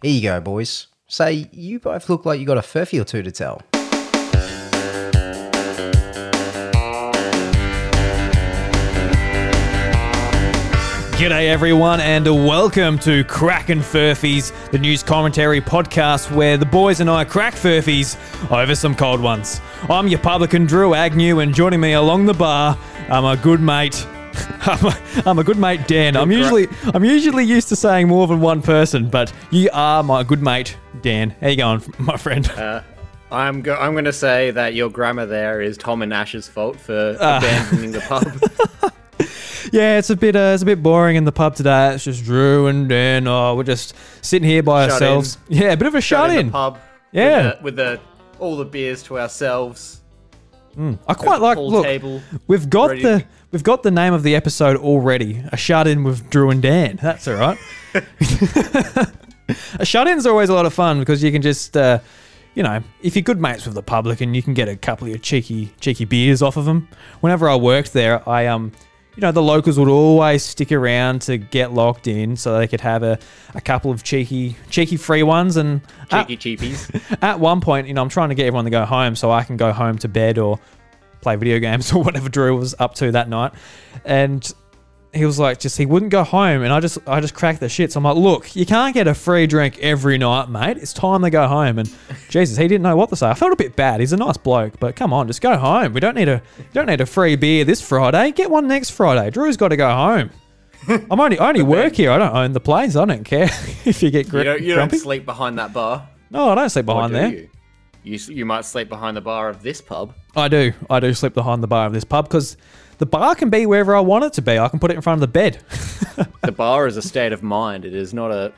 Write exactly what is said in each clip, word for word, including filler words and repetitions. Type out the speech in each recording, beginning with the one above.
Here you go, boys. Say, you both look like you got a furphy or two to tell. G'day everyone and welcome to Crackin' Furfies, the news commentary podcast where the boys and I crack furfies over some cold ones. I'm your publican Drew Agnew, and joining me along the bar, I'm a good mate, I'm a, I'm a good mate Dan. I'm usually I'm usually used to saying more than one person, but you are my good mate Dan. How you going, my friend? Uh. I'm go- I'm going to say that your grammar there is Tom and Ash's fault for uh. abandoning the pub. Yeah, it's a bit uh, it's a bit boring in the pub today. It's just Drew and Dan. Oh, we're just sitting here by shut ourselves. In. Yeah, a bit of a shut, shut in. in. The pub. Yeah, with, the, with the, all the beers to ourselves. Mm. I quite like. Look, table, we've got ready. the we've got the name of the episode already. A shut in with Drew and Dan. That's all right. A shut in's always a lot of fun because you can just. Uh, You know, if you're good mates with the publican, you can get a couple of your cheeky, cheeky beers off of them. Whenever I worked there, I, um, you know, the locals would always stick around to get locked in so they could have a, a couple of cheeky, cheeky free ones. And cheeky at, cheapies. At one point, you know, I'm trying to get everyone to go home so I can go home to bed or play video games or whatever Drew was up to that night. And he was like, just, he wouldn't go home. And I just, I just cracked the shit. So I'm like, look, you can't get a free drink every night, mate. It's time to go home. And Jesus, he didn't know what to say. I felt a bit bad. He's a nice bloke, but come on, just go home. We don't need a, don't need a free beer this Friday. Get one next Friday. Drew's got to go home. I'm only, I only work here. I don't own the place. I don't care if you get gr- you don't, you grumpy. You don't sleep behind that bar. No, I don't sleep behind do there. You? You, you might sleep behind the bar of this pub. I do. I do sleep behind the bar of this pub because the bar can be wherever I want it to be. I can put it in front of the bed. The bar is a state of mind. It is not a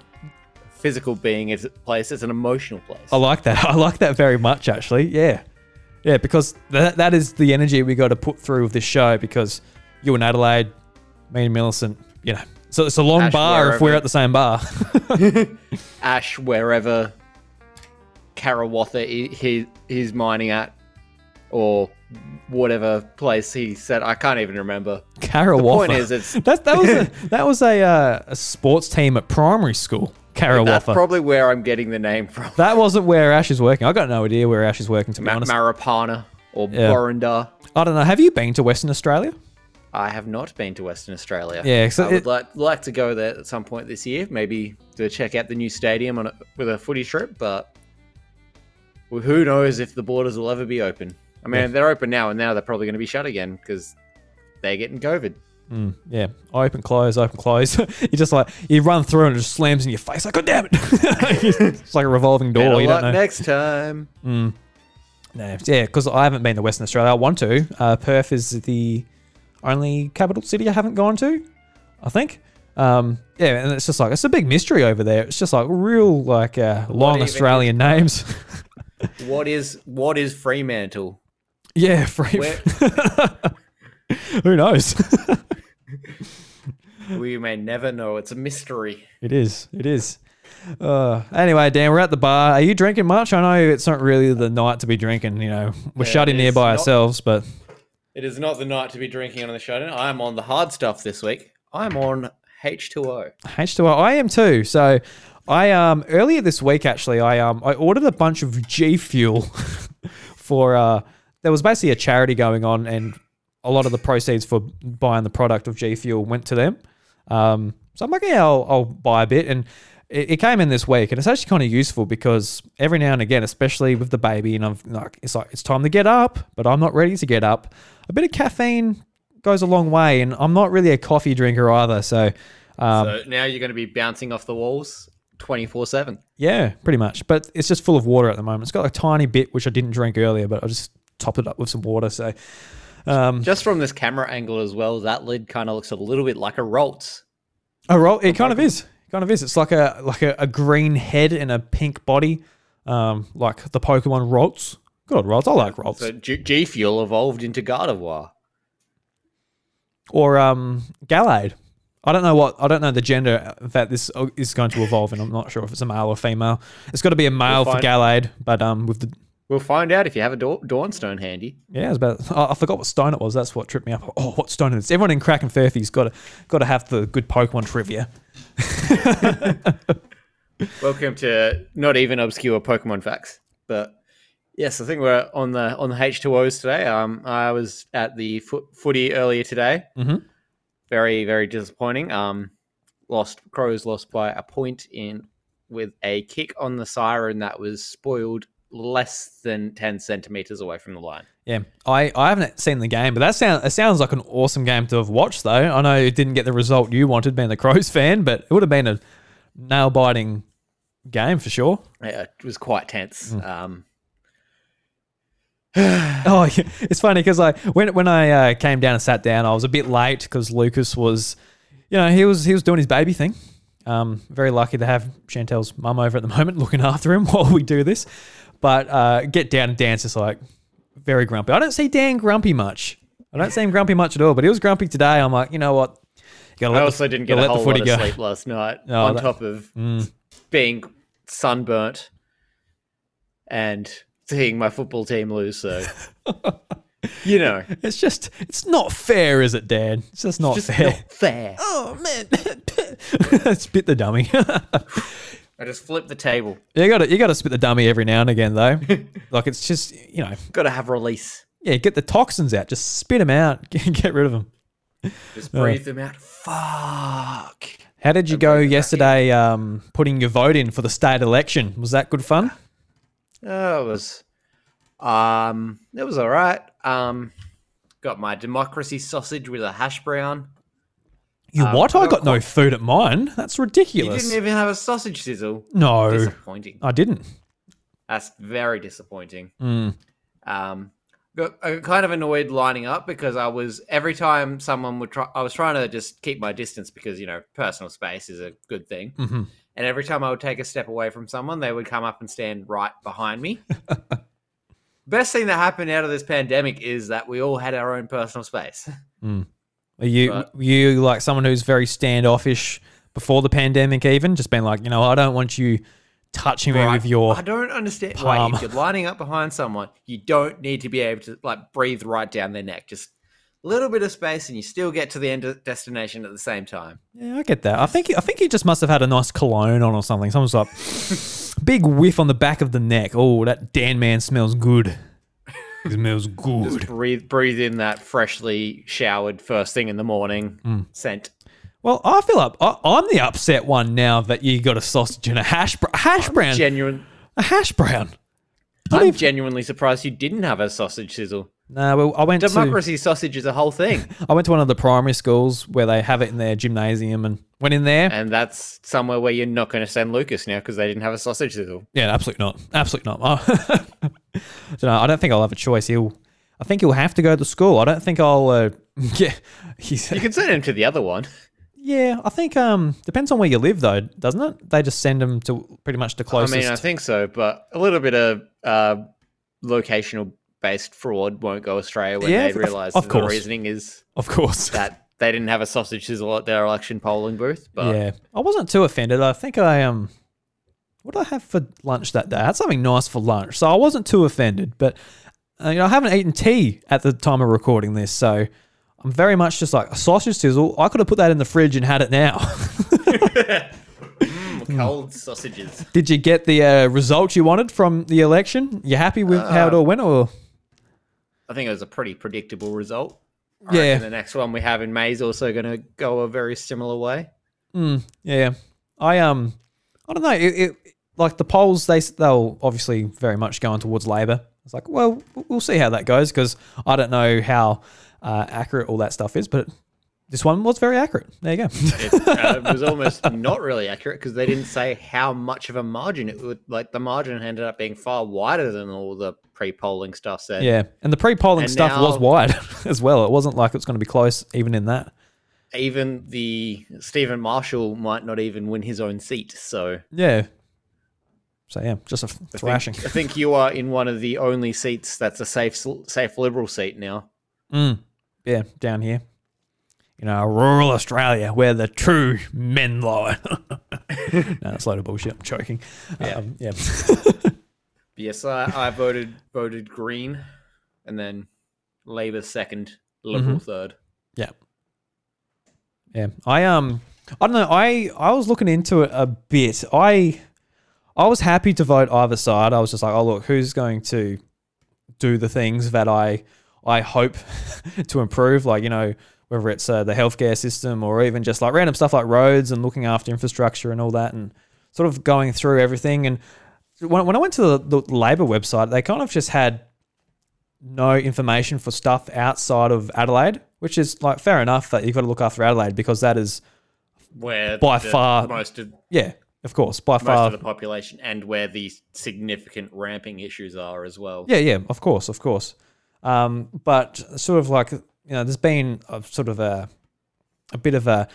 physical being. It's a place. It's an emotional place. I like that. I like that very much, actually. Yeah. Yeah, because that that is the energy we got to put through with this show because you in Adelaide, me and Millicent, you know. So it's a long Ash bar wherever. If we're at the same bar. Ash wherever... Karawatha he, he he's mining at, or whatever place he said. I can't even remember. Karawatha. The point is, it's that, that was a, that was a uh, a sports team at primary school. Karawatha. That's probably where I'm getting the name from. That wasn't where Ash is working. I got no idea where Ash is working. To be Ma- honest, Marapana or yeah. Borinda. I don't know. Have you been to Western Australia? I have not been to Western Australia. Yeah, so I would it, like, like to go there at some point this year, maybe to check out the new stadium on a, with a footy trip, but. Well, who knows if the borders will ever be open? I mean, yeah. They're open now, and now they're probably going to be shut again because they're getting COVID. Mm, yeah, open, close, open, close. You just like you run through and it just slams in your face. Like, God damn it! It's like a revolving door. A you lot don't know. Next time. Mm. No, yeah, because I haven't been to Western Australia. I want to. Uh, Perth is the only capital city I haven't gone to. I think. Um, yeah, and it's just like it's a big mystery over there. It's just like real like uh, long Australian names. What is what is Fremantle? Yeah, Fremantle. Who knows? We may never know. It's a mystery. It is. It is. Uh, anyway, Dan, we're at the bar. Are you drinking much? I know it's not really the night to be drinking. You know, we're yeah, shut in here by not, ourselves, but it is not the night to be drinking on the shut in. I am on the hard stuff this week. I'm on H two O. H two O. I am too. So. I um earlier this week actually I um I ordered a bunch of G Fuel for uh there was basically a charity going on and a lot of the proceeds for buying the product of G Fuel went to them. Um so I'm like, yeah, I'll, I'll buy a bit, and it, it came in this week, and it's actually kind of useful because every now and again, especially with the baby, and I'm like it's like it's time to get up, but I'm not ready to get up. A bit of caffeine goes a long way, and I'm not really a coffee drinker either, so um so now you're going to be bouncing off the walls twenty-four seven. Yeah, pretty much. But it's just full of water at the moment. It's got a tiny bit, which I didn't drink earlier, but I just topped it up with some water. So, um, just from this camera angle as well, that lid kind of looks a little bit like a Ralts. A Ralt, it kind of is. It kind of is. It's like a like a, a green head and a pink body, um, like the Pokemon Ralts. Good old Ralts. I like Ralts. So G-, G Fuel evolved into Gardevoir. Or um, Gallade. I don't know what I don't know the gender that this is going to evolve in. I'm not sure if it's a male or female. It's got to be a male we'll for Gallade, but um, with the we'll find out if you have a Dawnstone handy. Yeah, it was about I, I forgot what stone it was. That's what tripped me up. Oh, what stone it is? Everyone in Crackin' Furfies got to got to have the good Pokemon trivia. Welcome to not even obscure Pokemon facts, but yes, I think we're on the on the H two Os today. Um, I was at the fo- footy earlier today. Mm-hmm. Very, very disappointing. Um, lost Crows lost by a point in with a kick on the siren that was spoiled less than ten centimeters away from the line. Yeah, I, I haven't seen the game, but that sound it sounds like an awesome game to have watched. Though I know it didn't get the result you wanted, being the Crows fan, but it would have been a nail-biting game for sure. Yeah, it was quite tense. Mm. Um, oh, yeah. It's funny because I when when I uh, came down and sat down, I was a bit late because Lucas was, you know, he was he was doing his baby thing. Um, very lucky to have Chantel's mum over at the moment looking after him while we do this. But uh, get down and dance is like very grumpy. I don't see Dan grumpy much. I don't see him grumpy much at all. But he was grumpy today. I'm like, you know what? I also the, didn't get a whole lot of go. sleep last night oh, on that, top of mm. being sunburnt and seeing my football team lose. So, you know. It's just, it's not fair, is it, Dan? It's just not it's just fair. Not fair. Oh, man. Spit the dummy. I just flipped the table. You got to you got to spit the dummy every now and again, though. Like, it's just, you know. Got to have release. Yeah, get the toxins out. Just spit them out. Get, get rid of them. Just breathe them out. Fuck. How did you go yesterday um, putting your vote in for the state election? Was that good fun? Oh, it was um, it was all right. Um, got my democracy sausage with a hash brown. You um, what? I got no food at mine. That's ridiculous. You didn't even have a sausage sizzle. No. Disappointing. I didn't. That's very disappointing. Mm. Um I got kind of annoyed lining up because I was every time someone would try, I was trying to just keep my distance because, you know, personal space is a good thing. Mm-hmm. And every time I would take a step away from someone, they would come up and stand right behind me. Best thing that happened out of this pandemic is that we all had our own personal space. Mm. Are you, but, were you like someone who's very standoffish before the pandemic, even just being like, you know, I don't want you touching me right. with your I don't understand palm. Why if you're lining up behind someone, you don't need to be able to like breathe right down their neck. Just a little bit of space and you still get to the end of destination at the same time. Yeah, I get that. I think I think he just must have had a nice cologne on or something. Someone's like big whiff on the back of the neck. Oh, that Dan man smells good. It smells good. Just breathe breathe in that freshly showered first thing in the morning mm. scent. Well, I feel up. I, I'm the upset one now that you got a sausage and a hash br- hash brown. Genuine, a hash brown. What I'm if- genuinely surprised you didn't have a sausage sizzle. No, well, I went democracy to democracy sausage is a whole thing. I went to one of the primary schools where they have it in their gymnasium and went in there. And that's somewhere where you're not going to send Lucas now because they didn't have a sausage sizzle. Yeah, absolutely not. Absolutely not. Oh. So, no, I don't think I'll have a choice. He'll, I think he'll have to go to school. I don't think I'll. Uh, yeah, he's, you can send him to the other one. Yeah, I think um depends on where you live though, doesn't it? They just send them to pretty much the closest. I mean, I think so, but a little bit of uh, locational based fraud won't go astray when yeah, they realise that course. the reasoning is of course that they didn't have a sausage sizzle at their election polling booth. But yeah, I wasn't too offended. I think I um, what did I have for lunch that day? I had something nice for lunch, so I wasn't too offended. But uh, you know, I haven't eaten tea at the time of recording this, so. I'm very much just like a sausage sizzle. I could have put that in the fridge and had it now. mm, cold sausages. Did you get the uh, result you wanted from the election? You happy with uh, how it all went? Or I think it was a pretty predictable result. I yeah. The next one we have in May is also going to go a very similar way. Mm, yeah. I um, I don't know. It, it like the polls they they'll obviously very much going towards Labor. It's like well we'll see how that goes because I don't know how. Uh, accurate all that stuff is, but this one was very accurate. There you go. it, uh, it was almost not really accurate because they didn't say how much of a margin it would, like the margin ended up being far wider than all the pre-polling stuff said. Yeah, and the pre-polling and stuff now, was wide as well. It wasn't like it was going to be close even in that. Even the Stephen Marshall might not even win his own seat, so. Yeah. So, yeah, just a thrashing. I think, I think you are in one of the only seats that's a safe, safe Liberal seat now. Mm. Yeah, down here, you know, rural Australia, where the true men lie. No, that's a load of bullshit. I'm joking. Yeah, um, yeah. Yes, I, I voted voted Green, and then Labor second, Liberal mm-hmm. third. Yeah, yeah. I um, I don't know. I I was looking into it a bit. I I was happy to vote either side. I was just like, oh, look, who's going to do the things that I I hope to improve? Like, you know, whether it's uh, the healthcare system or even just like random stuff like roads and looking after infrastructure and all that, and sort of going through everything. And when, when I went to the, the Labor website, they kind of just had no information for stuff outside of Adelaide, which is like fair enough that you've got to look after Adelaide because that is where by the, far most of yeah of course by most far of the population and where the significant ramping issues are as well. Yeah, yeah, of course, of course. Um, but sort of like, you know, there's been a sort of a a bit of a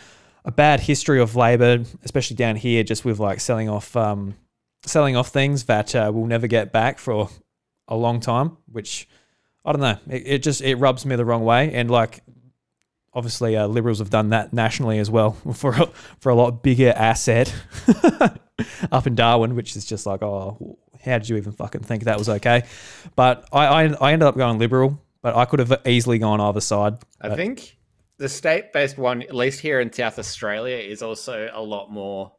a bad history of Labor, especially down here, just with like selling off um selling off things that uh, we'll never get back for a long time, which I don't know. It, it just it rubs me the wrong way, and like obviously uh, Liberals have done that nationally as well for a, for a lot bigger asset up in Darwin, which is just like, oh, how did you even fucking think that was okay? But I I, I ended up going Liberal, but I could have easily gone either side. I but. think the state-based one, at least here in South Australia, is also a lot more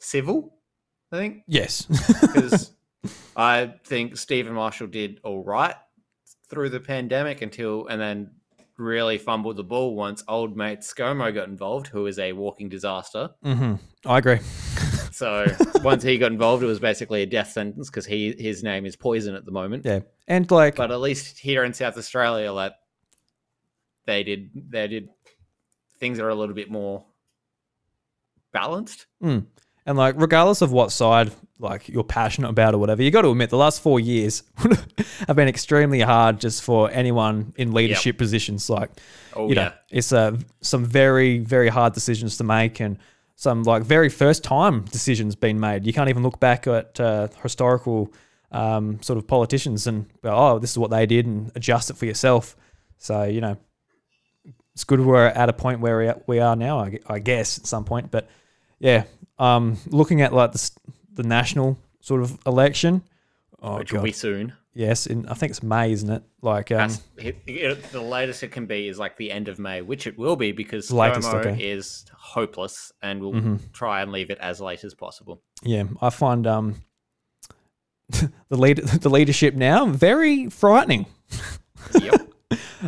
civil, I think. Yes, because I think Stephen Marshall did all right through the pandemic until, and then really fumbled the ball once old mate ScoMo got involved, who is a walking disaster. Mm-hmm. I agree. So once he got involved, it was basically a death sentence because he his name is poison at the moment. Yeah, and like, but at least here in South Australia, like they did, they did things that are a little bit more balanced. Mm. And like, regardless of what side like you're passionate about or whatever, you got to admit the last four years have been extremely hard just for anyone in leadership yep. positions. Like, oh, you yeah. know, it's uh, some very, very hard decisions to make, and some like very first time decisions being made. You can't even look back at uh, historical um, sort of politicians and go, oh, this is what they did, and adjust it for yourself. So, you know, it's good we're at a point where we are now, I guess, at some point, but yeah. Um, looking at like the, the national sort of election, oh, which God. will be soon. Yes, in I think it's May, isn't it? Like um, it, it, the latest it can be is like the end of May, which it will be because ScoMo okay. is hopeless, and we'll mm-hmm. try and leave it as late as possible. Yeah, I find um, the lead the leadership now very frightening. Yep.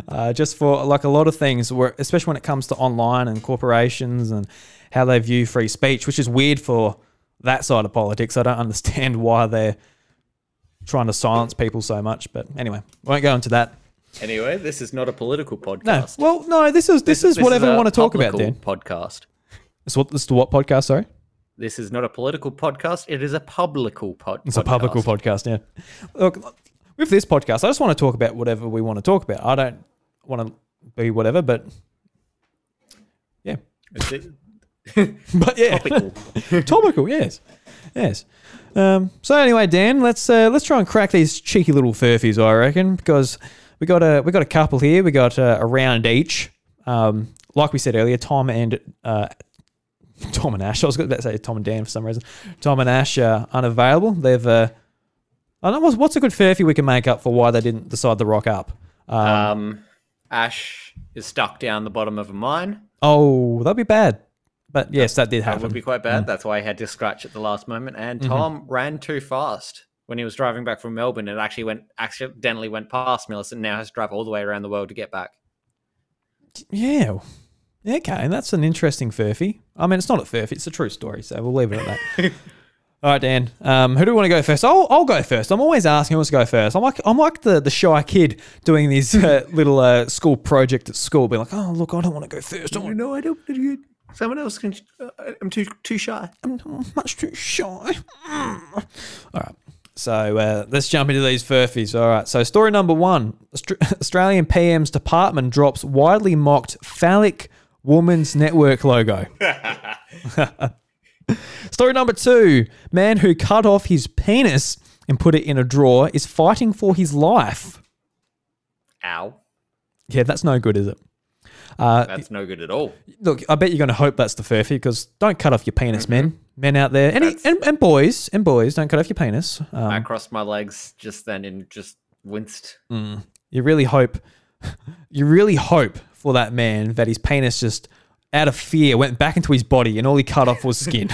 Uh, just for like a lot of things, where, especially when it comes to online and corporations and how they view free speech, which is weird for that side of politics. I don't understand why they're trying to silence people so much. But anyway, I won't go into that. Anyway, this is not a political podcast. No. Well, no, this is this, this is whatever we want to talk about, Dan. Podcast. This what this is what podcast? Sorry. This is not a political podcast. It is a publical pod. It's podcast. a publical podcast. Yeah. Look. With this podcast, I just want to talk about whatever we want to talk about. I don't want to be whatever, but yeah. But yeah. Topical. Topical, yes. Yes. Um, so anyway, Dan, let's uh, let's try and crack these cheeky little furfies, I reckon, because we got a we got a couple here. We got uh, a round each. Um, like we said earlier, Tom and uh, Tom and Ash. I was going to say Tom and Dan for some reason. Tom and Ash are unavailable. They've uh, I don't know, what's a good furphy we can make up for why they didn't decide to rock up? Um, um, Ash is stuck down the bottom of a mine. Oh, that'd be bad. But yes, that, that did happen. That would be quite bad. Mm. That's why he had to scratch at the last moment. And Tom mm-hmm. ran too fast when he was driving back from Melbourne, and actually went accidentally went past Millicent and now has to drive all the way around the world to get back. Yeah. Okay, and that's an interesting furphy. I mean, it's not a furphy. It's a true story, so we'll leave it at that. All right, Dan. Um, who do we want to go first? I'll I'll go first. I'm always asking who wants to go first. I'm like I'm like the, the shy kid doing these uh, little uh, school project at school, being like, oh look, I don't want to go first. I want- no, I don't. Someone else can. Uh, I'm too too shy. I'm much too shy. All right. So uh, let's jump into these furfies. All right. So story number one: Australian P M's department drops widely mocked phallic woman's network logo. Story number two, man who cut off his penis and put it in a drawer is fighting for his life. Ow. Yeah, that's no good, is it? Uh, that's no good at all. Look, I bet you're going to hope that's the furphy, because don't cut off your penis, mm-hmm. men. Men out there. Any, and, and boys, and boys, don't cut off your penis. Um, I crossed my legs just then and just winced. Mm, you really hope, you really hope for that man that his penis just... out of fear, went back into his body and all he cut off was skin.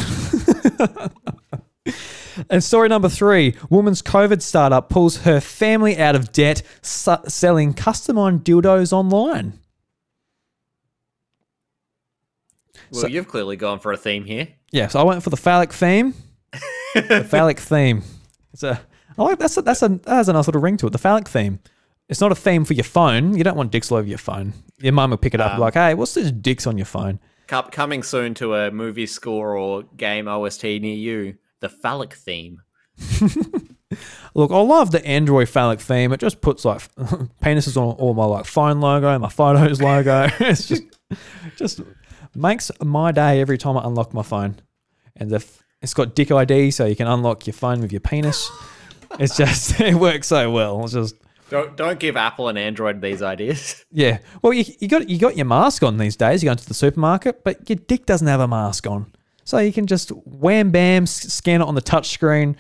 And story number three, woman's COVID startup pulls her family out of debt su- selling custom-owned dildos online. Well, so, you've clearly gone for a theme here. Yeah, so I went for the phallic theme. The phallic theme. It's a, I like that's a, that's a that has a nice little ring to it. The phallic theme. It's not a theme for your phone. You don't want dicks all over your phone. Your mum will pick it up um, like, hey, what's this dicks on your phone? Coming soon to a movie score or game O S T near you, the phallic theme. Look, I love the Android phallic theme. It just puts like penises on all my like phone logo, my photos logo. It's just just makes my day every time I unlock my phone. And the, it's got dick I D, so you can unlock your phone with your penis. It's just, it works so well. It's just... Don't, don't give Apple and Android these ideas. Yeah. Well, you, you got you got your mask on these days. You go into the supermarket, but your dick doesn't have a mask on. So you can just wham, bam, scan it on the touch screen,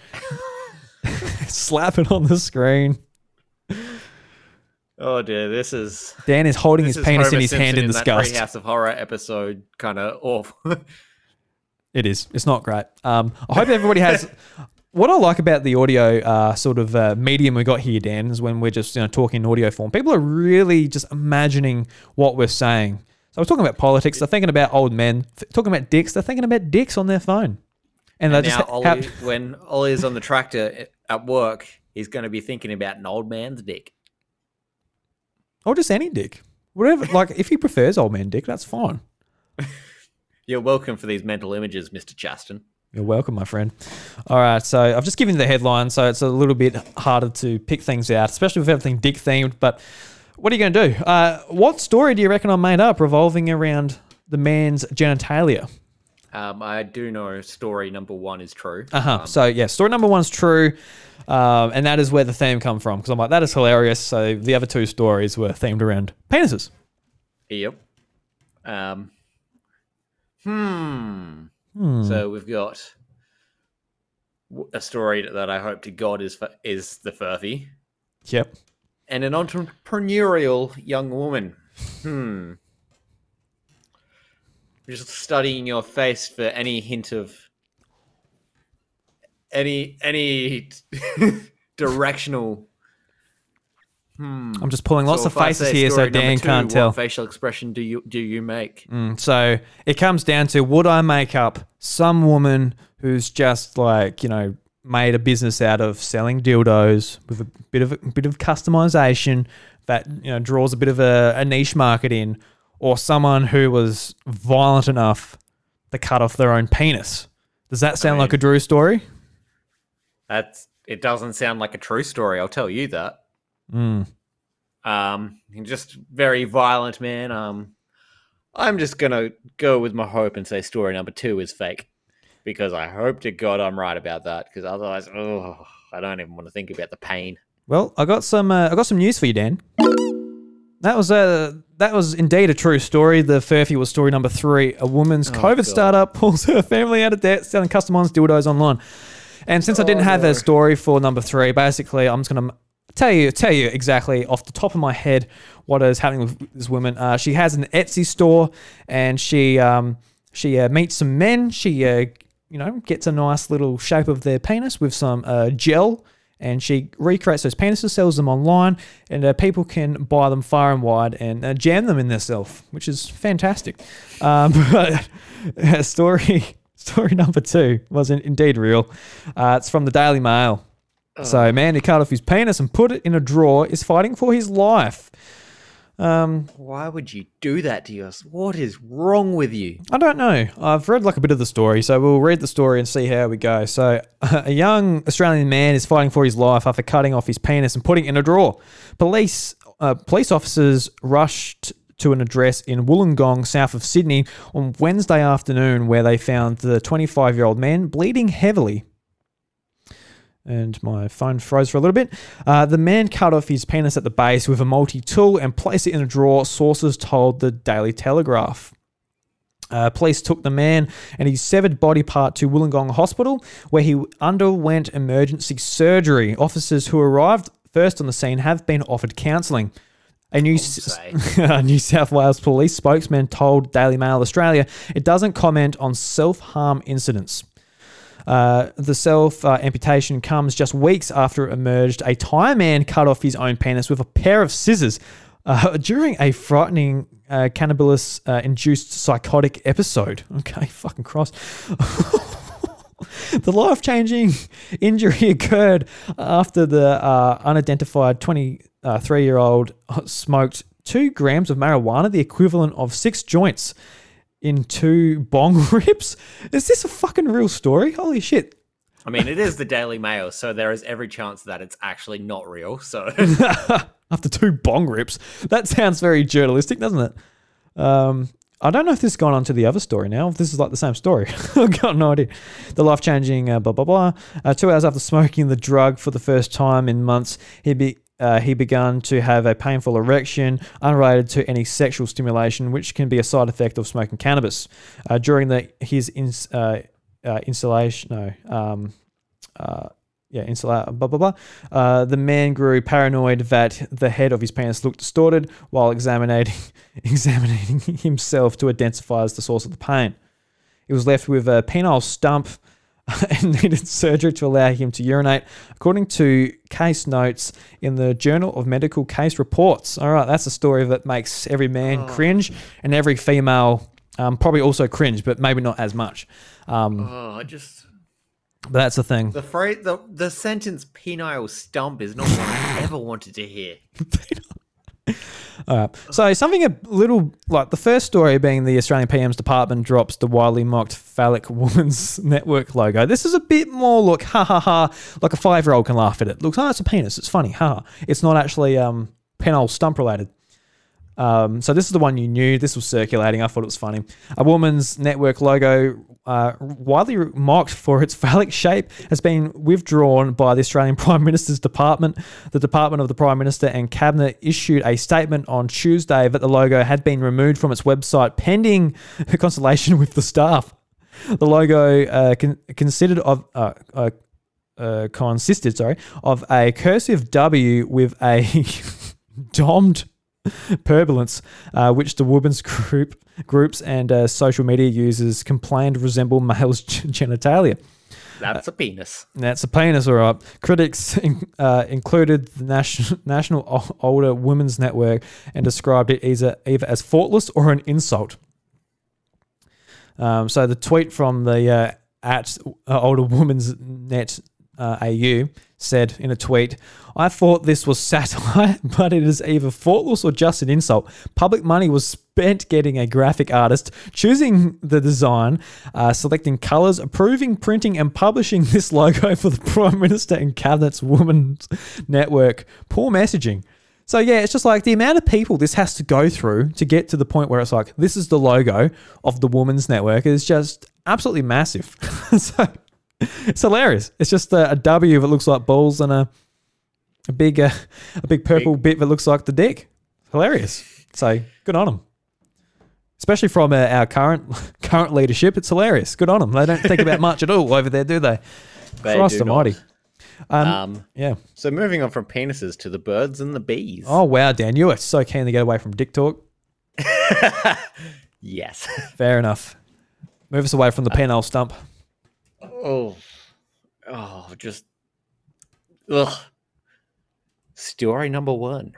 slap it on the screen. Oh, dear. This is... Dan is holding his is penis Homer in his Simpson hand in, in disgust. That Treehouse of Horror episode kind of awful. It is. It's not great. Um, I hope everybody has... What I like about the audio uh, sort of uh, medium we got here, Dan, is when we're just you know talking in audio form. People are really just imagining what we're saying. So we're talking about politics. They're thinking about old men. Th- talking about dicks. They're thinking about dicks on their phone. And, and now just Ollie, ha- when Ollie is on the tractor at work, he's going to be thinking about an old man's dick. Or just any dick. Whatever. Like, if he prefers old man dick, that's fine. You're welcome for these mental images, Mister Chaston. You're welcome, my friend. All right, so I've just given you the headline, so it's a little bit harder to pick things out, especially with everything dick-themed, but what are you going to do? Uh, what story do you reckon I made up revolving around the man's genitalia? Um, I do know story number one is true. Uh-huh. Um, so, yeah, story number one is true, um, and that is where the theme come from, because I'm like, that is hilarious, so the other two stories were themed around penises. Yep. Um. Hmm... Hmm. So we've got a story that I hope to God is is the furphy. Yep. And an entrepreneurial young woman. Hmm. Just studying your face for any hint of any any directional. Hmm. I'm just pulling lots so of faces here so Dan two, can't tell. What facial expression do you do you make? Mm, so it comes down to would I make up some woman who's just like, you know, made a business out of selling dildos with a bit of a bit of customization that, you know, draws a bit of a, a niche market in, or someone who was violent enough to cut off their own penis. Does that sound I mean, like a Drew story? That's it doesn't sound like a true story, I'll tell you that. Mm. Um, just very violent, man. Um, I'm just going to go with my hope and say story number two is fake because I hope to God I'm right about that because otherwise, oh, I don't even want to think about the pain. Well, I got some uh, I got some news for you, Dan. That was uh, that was indeed a true story. The furphy was story number three. A woman's oh, COVID God. startup pulls her family out of debt selling customized dildos online. And since oh, I didn't have no. a story for number three, basically I'm just going to... Tell you, tell you exactly off the top of my head what is happening with this woman. Uh, she has an Etsy store, and she um, she uh, meets some men. She uh, you know gets a nice little shape of their penis with some uh, gel, and she recreates those penises, sells them online, and uh, people can buy them far and wide and uh, jam them in themselves, which is fantastic. Um, but uh, story story number two was indeed real. Uh, it's from the Daily Mail. So, a man who cut off his penis and put it in a drawer is fighting for his life. Um, Why would you do that to us? What is wrong with you? I don't know. I've read like a bit of the story, so we'll read the story and see how we go. So, a young Australian man is fighting for his life after cutting off his penis and putting it in a drawer. Police, uh, police officers rushed to an address in Wollongong, south of Sydney, on Wednesday afternoon where they found the twenty-five-year-old man bleeding heavily. And my phone froze for a little bit. Uh, the man cut off his penis at the base with a multi-tool and placed it in a drawer, sources told the Daily Telegraph. Uh, police took the man and his severed body part to Wollongong Hospital, where he underwent emergency surgery. Officers who arrived first on the scene have been offered counselling. A New, a New South Wales police spokesman told Daily Mail Australia it doesn't comment on self-harm incidents. Uh, the self uh, amputation comes just weeks after it emerged. A Thai man cut off his own penis with a pair of scissors uh, during a frightening uh, cannabis-induced uh, psychotic episode. Okay, fucking cross. The life-changing injury occurred after the uh, unidentified twenty-three-year-old smoked two grams of marijuana, the equivalent of six joints, in two bong rips. Is this a fucking real story? Holy shit. I mean, it is the Daily Mail, so there is every chance that it's actually not real. So after two bong rips, that sounds very journalistic, doesn't it? Um... I don't know if this has gone on to the other story now. If this is like the same story. I've got no idea. The life-changing uh, blah, blah, blah. Uh, two hours after smoking the drug for the first time in months, he be, uh, he began to have a painful erection unrelated to any sexual stimulation, which can be a side effect of smoking cannabis. Uh, during the his ins, uh, uh, installation... No. Um, uh, yeah, insulate, blah, blah, blah. Uh, the man grew paranoid that the head of his penis looked distorted while examining examining himself to identify as the source of the pain. He was left with a penile stump and needed surgery to allow him to urinate, according to case notes in the Journal of Medical Case Reports. All right, that's a story that makes every man oh. cringe and every female um, probably also cringe, but maybe not as much. Um, oh, I just... But that's the thing. The phrase, the, the sentence "penile stump" is not what I ever wanted to hear. All right. So something a little like the first story being the Australian P M's department drops the widely mocked phallic woman's network logo. This is a bit more look, ha ha ha, like a five-year-old can laugh at it. Looks, oh, it's a penis. It's funny, ha. It's not actually um, penile stump related. Um, so this is the one you knew. This was circulating. I thought it was funny. A woman's network logo, uh, widely mocked for its phallic shape, has been withdrawn by the Australian Prime Minister's department. The Department of the Prime Minister and Cabinet issued a statement on Tuesday that the logo had been removed from its website pending consultation with the staff. The logo uh, con- considered of uh, uh, uh, consisted sorry of a cursive W with a domed Purbulence, uh, which the women's group groups and uh, social media users complained resemble male's g- genitalia. That's a penis. Uh, that's a penis, all right. Critics in, uh, included the National National Older Women's Network and described it either, either as faultless or an insult. Um, so the tweet from the uh, at uh, Older Women's Net uh, A U said in a tweet, "I thought this was satire, but it is either faultless or just an insult. Public money was spent getting a graphic artist, choosing the design, uh, selecting colours, approving, printing and publishing this logo for the Prime Minister and Cabinet's Women's Network. Poor messaging." So yeah, it's just like the amount of people this has to go through to get to the point where it's like, this is the logo of the Women's Network, is just absolutely massive. So it's hilarious. It's just a, a W that looks like balls and a a big uh, a big purple big. bit that looks like the dick. Hilarious. So good on them. Especially from uh, our current current leadership, it's hilarious. Good on them. They don't think about much at all over there, do they? They Christ almighty. Um, um, yeah. So moving on from penises to the birds and the bees. Oh wow, Dan, you are so keen to get away from dick talk. Yes. Fair enough. Move us away from the penile stump. Oh, oh, just, ugh. Story number one.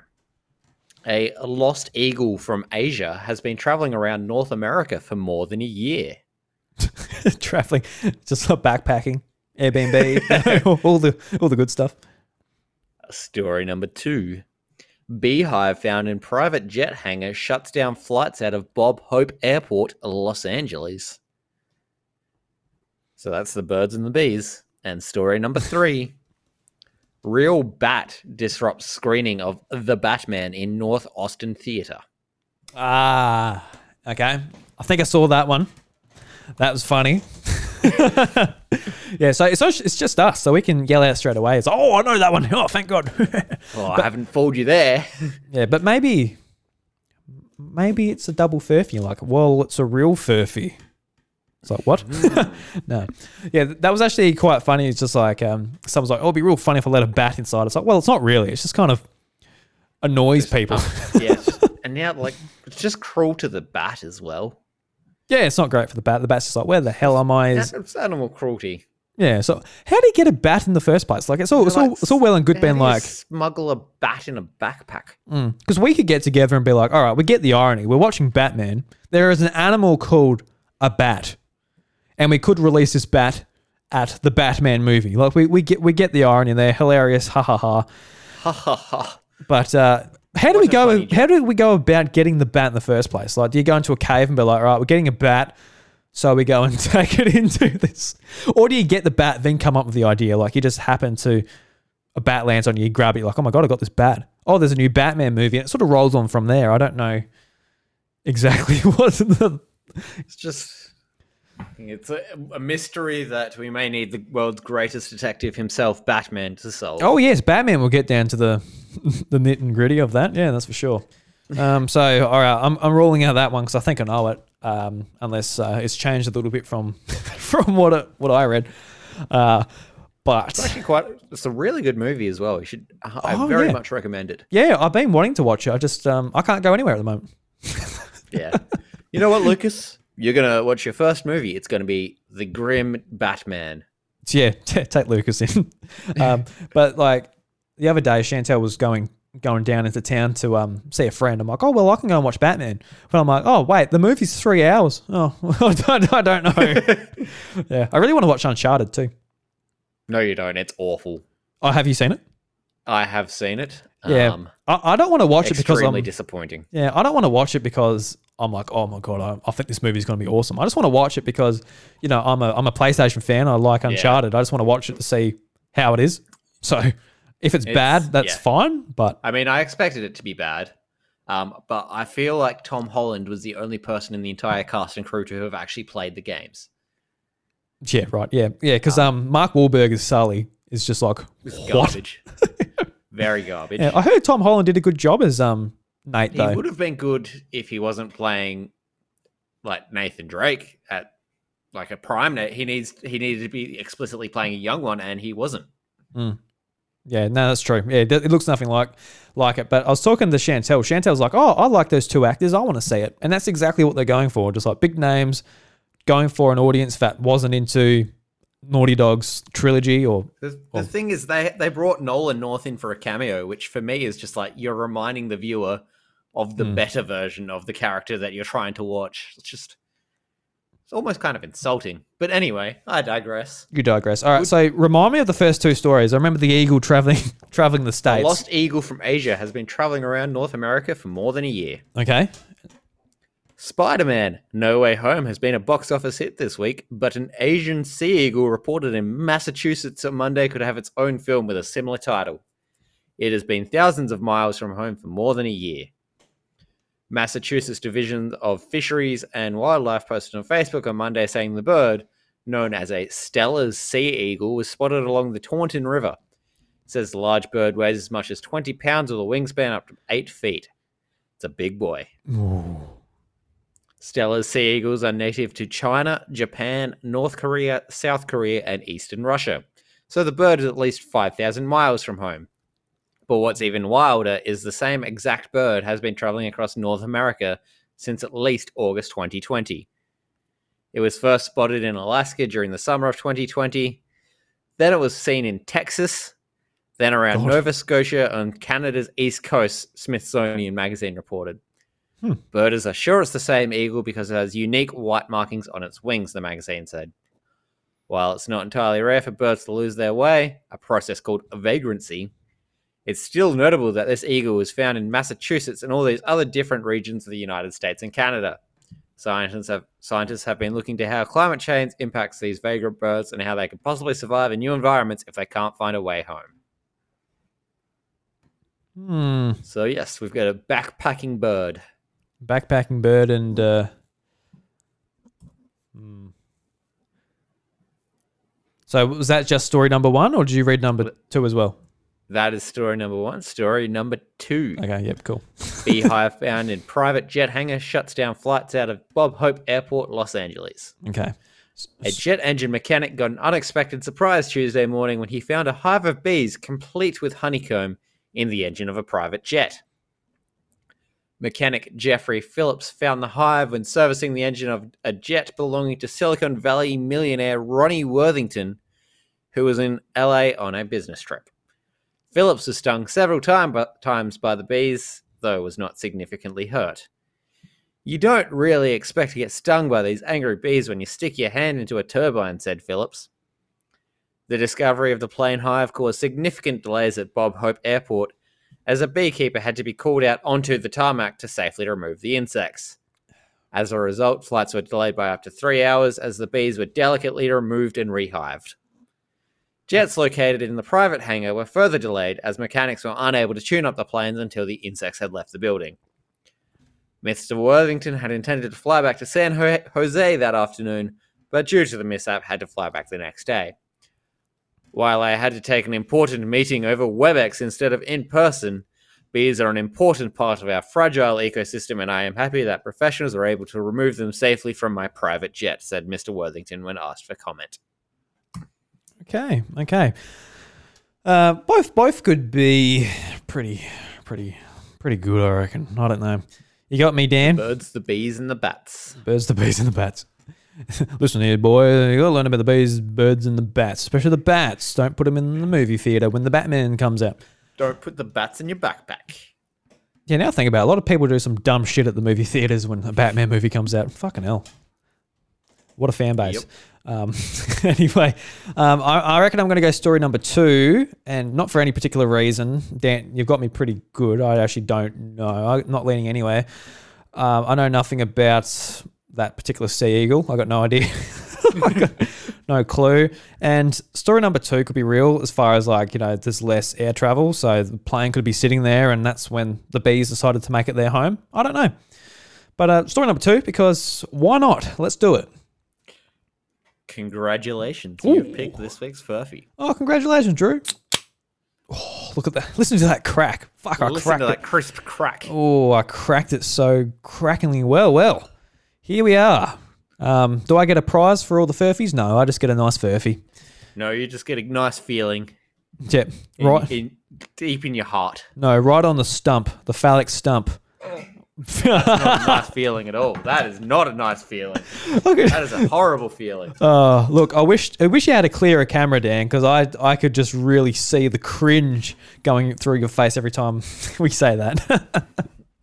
A lost eagle from Asia has been traveling around North America for more than a year. Traveling, just like backpacking, Airbnb, all the all the good stuff. Story number two. Beehive found in private jet hangar shuts down flights out of Bob Hope Airport, Los Angeles. So that's the birds and the bees. And story number three, real bat disrupts screening of The Batman in North Austin Theatre. Ah, okay. I think I saw that one. That was funny. Yeah, so it's, it's just us, so we can yell out straight away. It's, oh, I know that one. Oh, thank God. Oh, I but, haven't fooled you there. Yeah, but maybe, maybe it's a double furphy. Like, well, it's a real furphy. It's like, what? No. Yeah, that was actually quite funny. It's just like, um, someone's like, oh, it'd be real funny if I let a bat inside. It's like, well, it's not really. It's just kind of annoys just, people. Um, yeah. Just, and now, like, it's just cruel to the bat as well. Yeah, it's not great for the bat. The bat's just like, where the hell am I? Is- That's animal cruelty. Yeah, so how do you get a bat in the first place? Like, it's all, it's like, all, it's all well and good being like... smuggle a bat in a backpack. Because mm, we could get together and be like, all right, we get the irony. We're watching Batman. There is an animal called a bat, and we could release this bat at the Batman movie. Like, we, we get we get the irony there. Hilarious, ha ha ha. Ha ha ha. But uh, how do what we go how do we go about getting the bat in the first place? Like, do you go into a cave and be like, all right, we're getting a bat... so we go and take it into this. Or do you get the bat, then come up with the idea? Like, you just happen to, a bat lands on you, you grab it, you're like, oh my God, I got this bat. Oh, there's a new Batman movie. And it sort of rolls on from there. I don't know exactly what's in the... It's just, it's a, a mystery that we may need the world's greatest detective himself, Batman, to solve. Oh yes, Batman will get down to the the nit and gritty of that. Yeah, that's for sure. Um, so, all right, I'm, I'm ruling out that one because I think I know it. Um, unless uh, it's changed a little bit from from what it, what I read, uh, but it's actually quite it's a really good movie as well. You should I oh, very yeah. much recommend it. Yeah, I've been wanting to watch it. I just um, I can't go anywhere at the moment. Yeah, you know what, Lucas, you're gonna watch your first movie. It's gonna be The Grim Batman. Yeah, t- take Lucas in. um, but like the other day, Chantel was going. going down into town to um see a friend. I'm like, oh, well, I can go and watch Batman. But I'm like, oh, wait, the movie's three hours. Oh, I don't know. Yeah, I really want to watch Uncharted too. No, you don't. It's awful. Oh, have you seen it? I have seen it. Yeah. Um, I, I don't want to watch it because I'm... Extremely disappointing. Yeah, I don't want to watch it because I'm like, oh, my God, I, I think this movie's going to be awesome. I just want to watch it because, you know, I'm a, I'm a PlayStation fan. I like Uncharted. Yeah. I just want to watch it to see how it is. So... If it's, it's bad, that's yeah. fine. But I mean, I expected it to be bad, um, but I feel like Tom Holland was the only person in the entire cast and crew to have actually played the games. Yeah, right. Yeah, yeah. Because um, um, Mark Wahlberg as Sully is just like what? Garbage, very garbage. Yeah, I heard Tom Holland did a good job as um Nate. He though. would have been good if he wasn't playing like Nathan Drake at like a prime. Nate. He needs he needed to be explicitly playing a young one, and he wasn't. Mm. Yeah, no, that's true. Yeah, it looks nothing like like it. But I was talking to Chantel. Chantel's like, oh, I like those two actors. I want to see it. And that's exactly what they're going for, just like big names, going for an audience that wasn't into Naughty Dog's trilogy. Or The, or, the thing is, they, they brought Nolan North in for a cameo, which for me is just like you're reminding the viewer of the mm. better version of the character that you're trying to watch. It's just... It's almost kind of insulting. But anyway, I digress. You digress. All right, Would- so remind me of the first two stories. I remember the eagle traveling traveling the States. A lost eagle from Asia has been traveling around North America for more than a year. Okay. Spider-Man No Way Home has been a box office hit this week, but an Asian sea eagle reported in Massachusetts on Monday could have its own film with a similar title. It has been thousands of miles from home for more than a year. Massachusetts Division of Fisheries and Wildlife posted on Facebook on Monday saying the bird, known as a Steller's Sea Eagle, was spotted along the Taunton River. It says the large bird weighs as much as twenty pounds with a wingspan up to eight feet. It's a big boy. Ooh. Steller's Sea Eagles are native to China, Japan, North Korea, South Korea, and Eastern Russia. So the bird is at least five thousand miles from home. But what's even wilder is the same exact bird has been traveling across North America since at least August twenty twenty. It was first spotted in Alaska during the summer of twenty twenty. Then it was seen in Texas, then around God. Nova Scotia on Canada's east coast, Smithsonian Magazine reported. Hmm. Birders are sure it's the same eagle because it has unique white markings on its wings, the magazine said. While it's not entirely rare for birds to lose their way, a process called vagrancy, it's still notable that this eagle was found in Massachusetts and all these other different regions of the United States and Canada. Scientists have, scientists have been looking to how climate change impacts these vagrant birds and how they could possibly survive in new environments if they can't find a way home. Hmm. So, yes, we've got a backpacking bird. Backpacking bird and... Uh, hmm. So was that just story number one or did you read number two as well? That is story number one. Story number two. Okay, yep, cool. Beehive found in private jet hangar shuts down flights out of Bob Hope Airport, Los Angeles. Okay. A jet engine mechanic got an unexpected surprise Tuesday morning when he found a hive of bees complete with honeycomb in the engine of a private jet. Mechanic Jeffrey Phillips found the hive when servicing the engine of a jet belonging to Silicon Valley millionaire Ronnie Worthington, who was in L A on a business trip. Phillips was stung several time, but, times by the bees, though was not significantly hurt. You don't really expect to get stung by these angry bees when you stick your hand into a turbine, said Phillips. The discovery of the plane hive caused significant delays at Bob Hope Airport, as a beekeeper had to be called out onto the tarmac to safely remove the insects. As a result, flights were delayed by up to three hours as the bees were delicately removed and rehived. Jets located in the private hangar were further delayed as mechanics were unable to tune up the planes until the insects had left the building. Mister Worthington had intended to fly back to San Jose that afternoon, but due to the mishap had to fly back the next day. While I had to take an important meeting over WebEx instead of in person, bees are an important part of our fragile ecosystem, and I am happy that professionals are able to remove them safely from my private jet, said Mister Worthington when asked for comment. Okay, okay. Uh, both both could be pretty, pretty, pretty good, I reckon. I don't know. You got me, Dan? The birds, the bees, and the bats. Birds, the bees, and the bats. Listen here, boy. You got to learn about the bees, birds, and the bats, especially the bats. Don't put them in the movie theater when the Batman comes out. Don't put the bats in your backpack. Yeah, now think about it. A lot of people do some dumb shit at the movie theaters when the Batman movie comes out. Fucking hell. What a fan base. Yep. Um, anyway, um, I, I reckon I'm going to go story number two, and not for any particular reason. Dan, you've got me pretty good. I actually don't know. I'm not leaning anywhere. Um, I know nothing about that particular sea eagle. I got no idea. I got no clue. And story number two could be real as far as, like, you know, there's less air travel, so the plane could be sitting there, and that's when the bees decided to make it their home. I don't know. But uh, story number two, because why not? Let's do it. Congratulations. Ooh. You've picked this week's Furfy. Oh, congratulations, Drew. Oh, look at that. Listen to that crack. Fuck, well, I cracked it. Listen to that crisp crack. Oh, I cracked it so crackingly well. Well, here we are. Um, do I get a prize for all the Furfies? No, I just get a nice Furfy. No, you just get a nice feeling. Yep. Yeah, right. In, in, deep in your heart. No, right on the stump, the phallic stump. That's not a nice feeling at all. That is not a nice feeling. That is a horrible feeling. Uh, look, I wish I wish you had a clearer camera, Dan, because I, I could just really see the cringe going through your face every time we say that.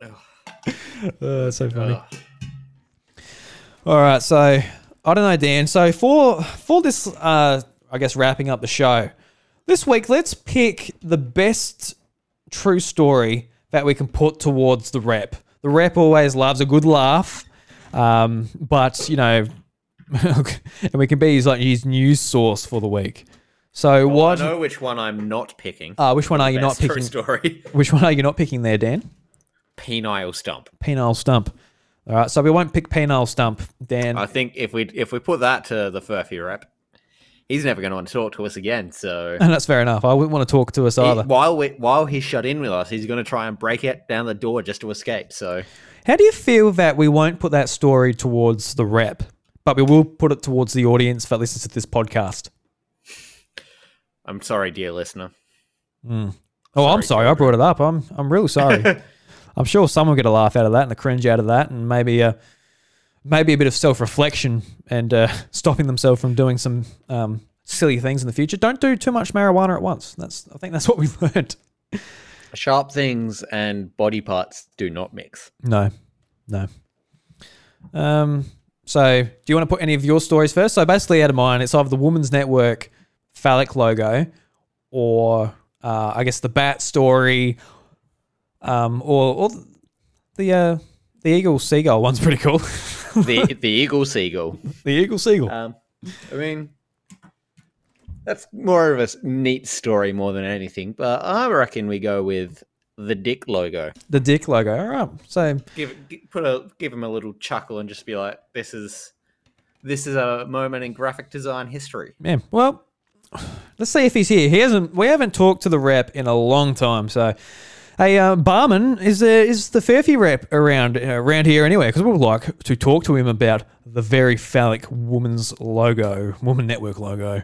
Oh, that's so funny. Ugh. All right, so I don't know, Dan. So for, for this, uh, I guess, wrapping up the show, this week let's pick the best true story that we can put towards the rep. The rep always loves a good laugh, um, but, you know, and we can be his, like, his news source for the week. So well, what? I know which one I'm not picking. Uh, which one are you not picking? True story. Which one are you not picking there, Dan? Penile stump. Penile stump. All right, so we won't pick penile stump, Dan. I think if we if we put that to the Furfy rep, he's never going to want to talk to us again, so... And that's fair enough. I wouldn't want to talk to us he, either. While we, while he's shut in with us, he's going to try and break it down the door just to escape, so... How do you feel that we won't put that story towards the rep, but we will put it towards the audience that listens to this podcast? I'm sorry, dear listener. Mm. Oh, sorry, I'm sorry. I brought it up. I'm I'm real sorry. I'm sure someone will get a laugh out of that and a cringe out of that and maybe... Uh, Maybe a bit of self-reflection and uh, stopping themselves from doing some um, silly things in the future. Don't do too much marijuana at once. That's I think that's what we've learned. Sharp things and body parts do not mix. No, no. Um. So do you want to put any of your stories first? So basically out of mine, it's either the Woman's Network phallic logo or uh, I guess the bat story um, or, or the... Uh, The eagle seagull one's pretty cool. the the eagle seagull. The eagle seagull. Um, I mean, that's more of a neat story more than anything. But I reckon we go with the dick logo. The dick logo. All right. So give put a give him a little chuckle and just be like, this is this is a moment in graphic design history. Yeah. Well, let's see if he's here. He hasn't. We haven't talked to the rep in a long time, so. Hey, uh, barman, is there is the Furfy rep around uh, around here anyway? Because we would like to talk to him about the very phallic woman's logo, Woman Network logo.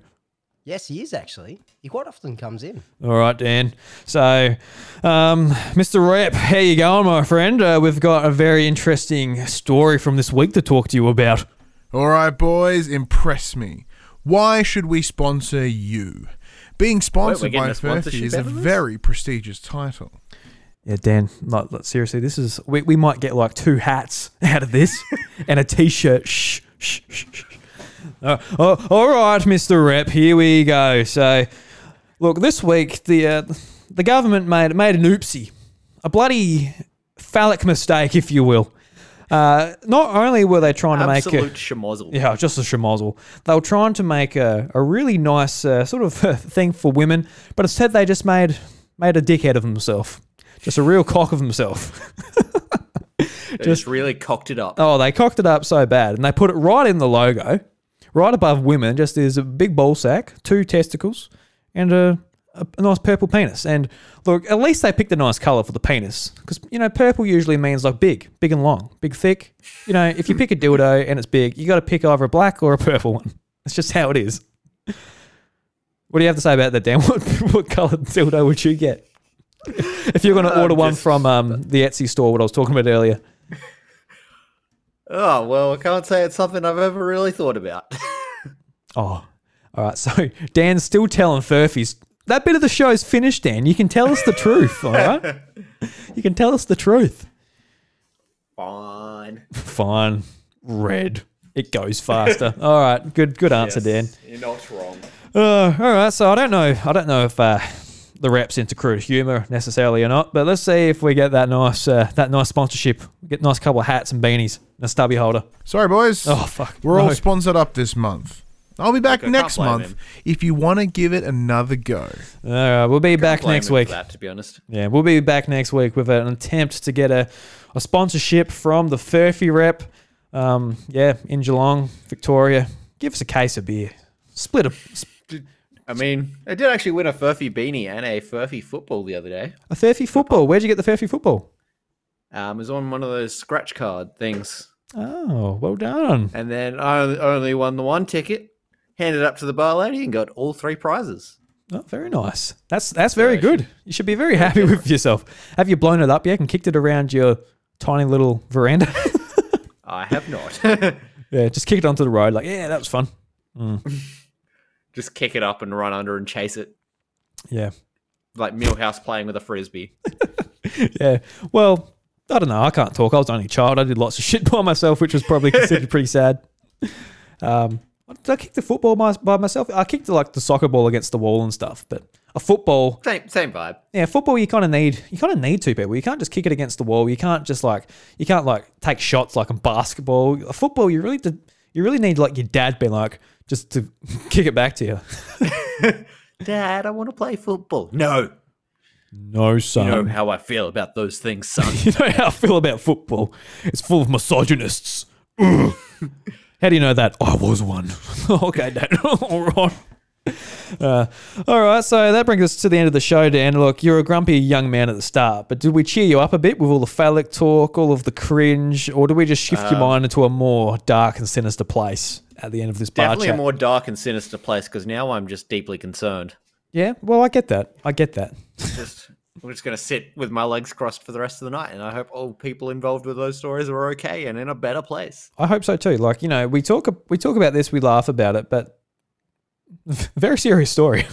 Yes, he is actually. He quite often comes in. All right, Dan. So, um, Mister Rep, how you going, my friend? Uh, we've got a very interesting story from this week to talk to you about. All right, boys, impress me. Why should we sponsor you? Being sponsored Wait, by Furfy is a very prestigious title. Yeah, Dan, like, like, seriously, this is we, we might get like two hats out of this and a t-shirt. Shh, shh, shh, shh. Uh, oh, all right, Mister Rep, here we go. So, look, this week the uh, the government made made an oopsie, a bloody phallic mistake, if you will. Uh, not only were they trying Absolute to make a shemozzle. Yeah, just a shemozzle. They were trying to make a, a really nice uh, sort of uh, thing for women, but instead they just made made a dickhead of themselves. Just a real cock of himself. just, just really cocked it up. Oh, they cocked it up so bad. And they put it right in the logo, right above women. Just there's a big ball sack, two testicles, and a, a, a nice purple penis. And look, at least they picked a nice colour for the penis. Because, you know, purple usually means like big, big and long, big, thick. You know, if you pick a dildo and it's big, you got to pick either a black or a purple one. That's just how it is. What do you have to say about that, Dan? What, what coloured dildo would you get? If you're going to order um, one from um, the Etsy store, what I was talking about earlier. Oh, well, I can't say it's something I've ever really thought about. Oh, all right. So Dan's still telling Furfies. That bit of the show's finished, Dan. You can tell us the truth, all right? You can tell us the truth. Fine. Fine. Red. It goes faster. All right. Good Good answer, yes, Dan. You're not wrong. Uh, all right. So I don't know. I don't know if... Uh, the reps into crude humor necessarily or not, but let's see if we get that nice uh, that nice sponsorship. We get a nice couple of hats and beanies and a stubby holder. Sorry, boys. Oh, fuck. We're no. all sponsored up this month. I'll be back Look, next month if you want to give it another go. All right, we'll be back next week. That, to be honest. Yeah, we'll be back next week with an attempt to get a, a sponsorship from the Furfy rep. Um, yeah, in Geelong, Victoria. Give us a case of beer. Split a... Sp- I mean, I did actually win a Furfy beanie and a Furfy football the other day. A Furfy football? Where'd you get the Furfy football? Um, it was on one of those scratch card things. Oh, well done. And then I only won the one ticket, handed it up to the bar lady and got all three prizes. Oh, very nice. That's that's very yeah, good. You should be very happy with yourself. Have you blown it up yet and kicked it around your tiny little veranda? I have not. Yeah, just kick it onto the road. Like, yeah, that was fun. Mm. Just kick it up and run under and chase it. Yeah. Like Milhouse playing with a frisbee. Yeah. Well, I don't know. I can't talk. I was only a child. I did lots of shit by myself, which was probably considered pretty sad. Um, did I kick the football by, by myself? I kicked like the soccer ball against the wall and stuff, but a football. Same, same vibe. Yeah. Football, you kind of need, you kind of need two people. You can't just kick it against the wall. You can't just like, you can't like take shots like in basketball. A football, you really did. You really need like your dad being like, just to kick it back to you. Dad, I want to play football. No. No, son. You know how I feel about those things, son. You know how I feel about football. It's full of misogynists. Ugh. How do you know that? I was one. Okay, Dad. All right. Uh, all right, so that brings us to the end of the show, Dan. Look, you're a grumpy young man at the start, but did we cheer you up a bit with all the phallic talk, all of the cringe, or did we just shift um, your mind into a more dark and sinister place? At the end of this bar chat. Definitely a more dark and sinister place because now I'm just deeply concerned. Yeah, well, I get that. I get that. just, I'm just going to sit with my legs crossed for the rest of the night and I hope all people involved with those stories are okay and in a better place. I hope so too. Like, you know, we talk we talk about this, we laugh about it, but very serious story.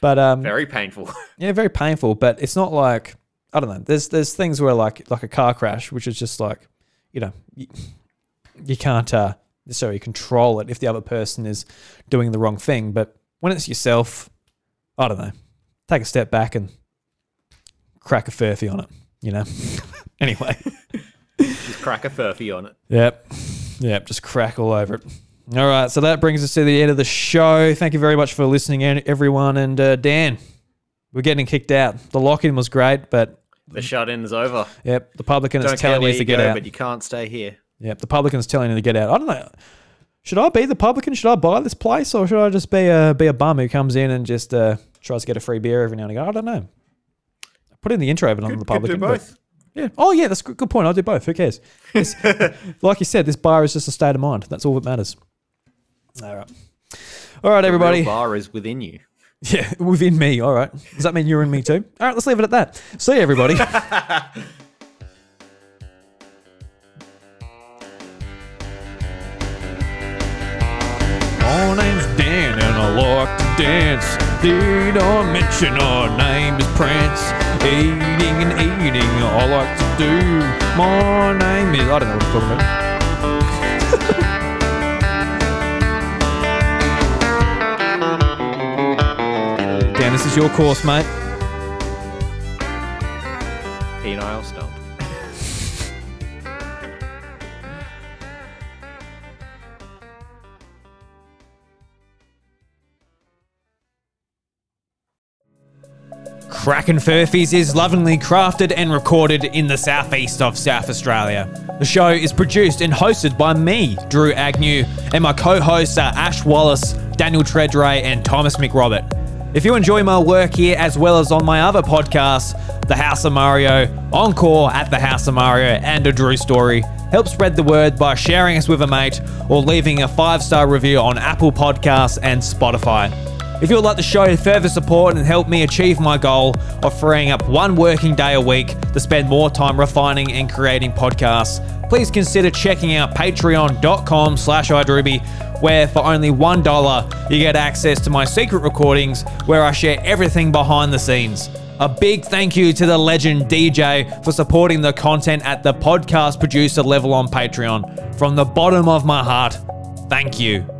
but um, Very painful. Yeah, very painful, but it's not like, I don't know, there's there's things where like like a car crash, which is just like, you know, you, you can't... Uh, So you control it if the other person is doing the wrong thing. But when it's yourself, I don't know, take a step back and crack a furfy on it, you know? Anyway. Just crack a furfy on it. Yep. Yep, just crack all over it. All right, so that brings us to the end of the show. Thank you very much for listening, everyone. And uh, Dan, we're getting kicked out. The lock-in was great, but... The shut-in is over. Yep, the publican is telling us to get out. But you can't stay here. Yep, the publican's telling him to get out. I don't know. Should I be the publican? Should I buy this place? Or should I just be a, be a bum who comes in and just uh, tries to get a free beer every now and again? I don't know. I put in the intro of it on could, the publican. Could do both. Yeah. Oh, yeah, that's a good, good point. I'll do both. Who cares? Like you said, this bar is just a state of mind. That's all that matters. All right. All right, the everybody. The bar is within you. Yeah, within me. All right. Does that mean you're in me too? All right, let's leave it at that. See you, everybody. My name's Dan and I like to dance. Did I mention our name is Prance? Eating and eating I like to do. My name is... I don't know what I'm talking about. Dan, this is your course, mate. Penile stump. Crackin' Furfies is lovingly crafted and recorded in the southeast of South Australia. The show is produced and hosted by me, Drew Agnew, and my co-hosts are Ash Wallace, Daniel Tredray, and Thomas McRobert. If you enjoy my work here as well as on my other podcasts, The House of Mario, Encore at The House of Mario, and A Drew Story, help spread the word by sharing us with a mate or leaving a five-star review on Apple Podcasts and Spotify. If you would like to show further support and help me achieve my goal of freeing up one working day a week to spend more time refining and creating podcasts, please consider checking out patreon.com slash idruby, where for only one dollar you get access to my secret recordings where I share everything behind the scenes. A big thank you to the legend D J for supporting the content at the podcast producer level on Patreon. From the bottom of my heart, thank you.